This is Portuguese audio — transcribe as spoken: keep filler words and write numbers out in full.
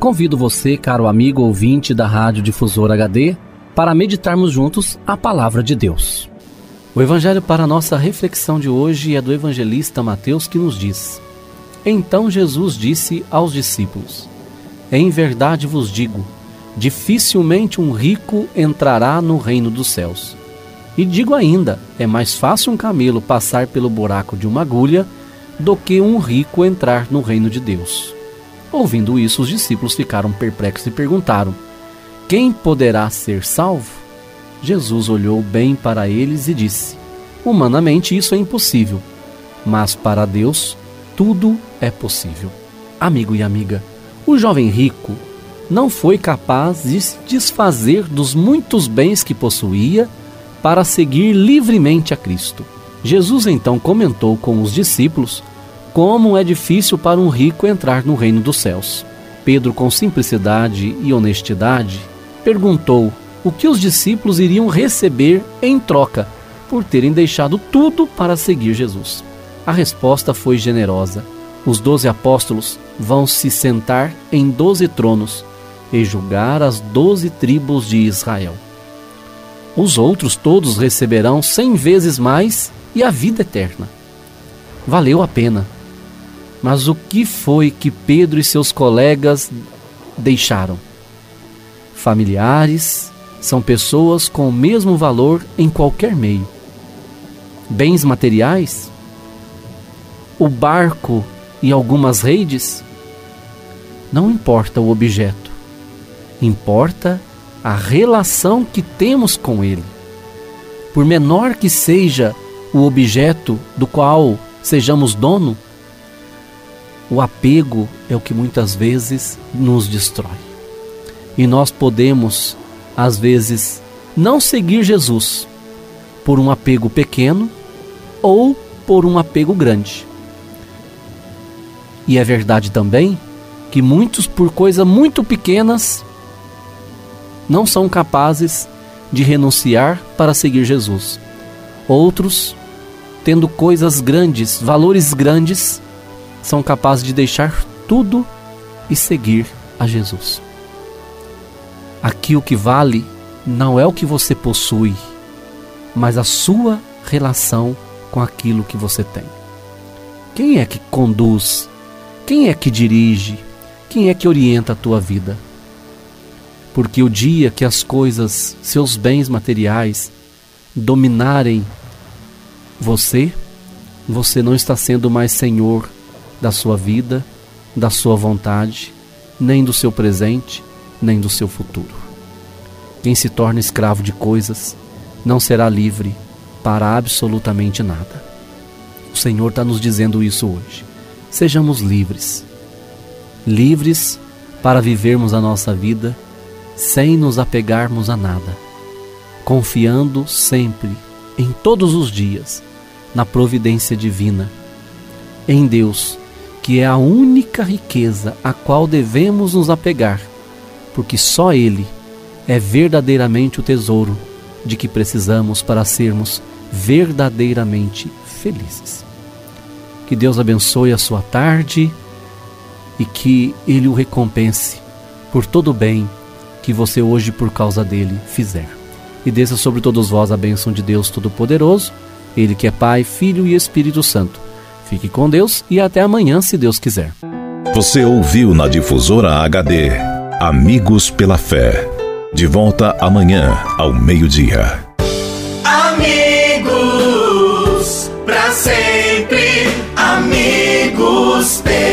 convido você, caro amigo ouvinte da Rádio Difusora H D, para meditarmos juntos a Palavra de Deus. O Evangelho para a nossa reflexão de hoje é do evangelista Mateus, que nos diz: Então Jesus disse aos discípulos: Em verdade vos digo, dificilmente um rico entrará no reino dos céus. E digo ainda, é mais fácil um camelo passar pelo buraco de uma agulha do que um rico entrar no reino de Deus. Ouvindo isso, os discípulos ficaram perplexos e perguntaram: Quem poderá ser salvo? Jesus olhou bem para eles e disse: Humanamente isso é impossível, mas para Deus tudo é possível. Amigo e amiga, o jovem rico não foi capaz de se desfazer dos muitos bens que possuía para seguir livremente a Cristo. Jesus então comentou com os discípulos como é difícil para um rico entrar no reino dos céus. Pedro, com simplicidade e honestidade, perguntou o que os discípulos iriam receber em troca por terem deixado tudo para seguir Jesus. A resposta foi generosa. Os doze apóstolos vão se sentar em doze tronos e julgar as doze tribos de Israel. Os outros todos receberão cem vezes mais e a vida eterna. Valeu a pena. Mas o que foi que Pedro e seus colegas deixaram? Familiares são pessoas com o mesmo valor em qualquer meio. Bens materiais? O barco e algumas redes? Não importa o objeto, importa a relação que temos com ele. Por menor que seja o objeto do qual sejamos dono, o apego é o que muitas vezes nos destrói. E nós podemos, às vezes, não seguir Jesus por um apego pequeno ou por um apego grande. E é verdade também que muitos, por coisas muito pequenas, não são capazes de renunciar para seguir Jesus. Outros, tendo coisas grandes, valores grandes, são capazes de deixar tudo e seguir a Jesus. Aqui o que vale não é o que você possui, mas a sua relação com aquilo que você tem. Quem é que conduz? Quem é que dirige? Quem é que orienta a tua vida? Porque o dia que as coisas, seus bens materiais, dominarem você, você não está sendo mais senhor da sua vida, da sua vontade, nem do seu presente, nem do seu futuro. Quem se torna escravo de coisas não será livre para absolutamente nada. O Senhor está nos dizendo isso hoje. Sejamos livres. Livres para vivermos a nossa vida sem nos apegarmos a nada. Confiando sempre, em todos os dias, na providência divina, em Deus, que é a única riqueza a qual devemos nos apegar, porque só Ele é verdadeiramente o tesouro de que precisamos para sermos verdadeiramente felizes. Que Deus abençoe a sua tarde e que Ele o recompense por todo o bem que você hoje, por causa dele, fizer. E desça sobre todos vós a bênção de Deus Todo-Poderoso, Ele que é Pai, Filho e Espírito Santo. Fique com Deus e até amanhã, se Deus quiser. Você ouviu na Difusora H D, Amigos pela Fé. De volta amanhã, ao meio-dia. Amigos, para sempre, amigos pela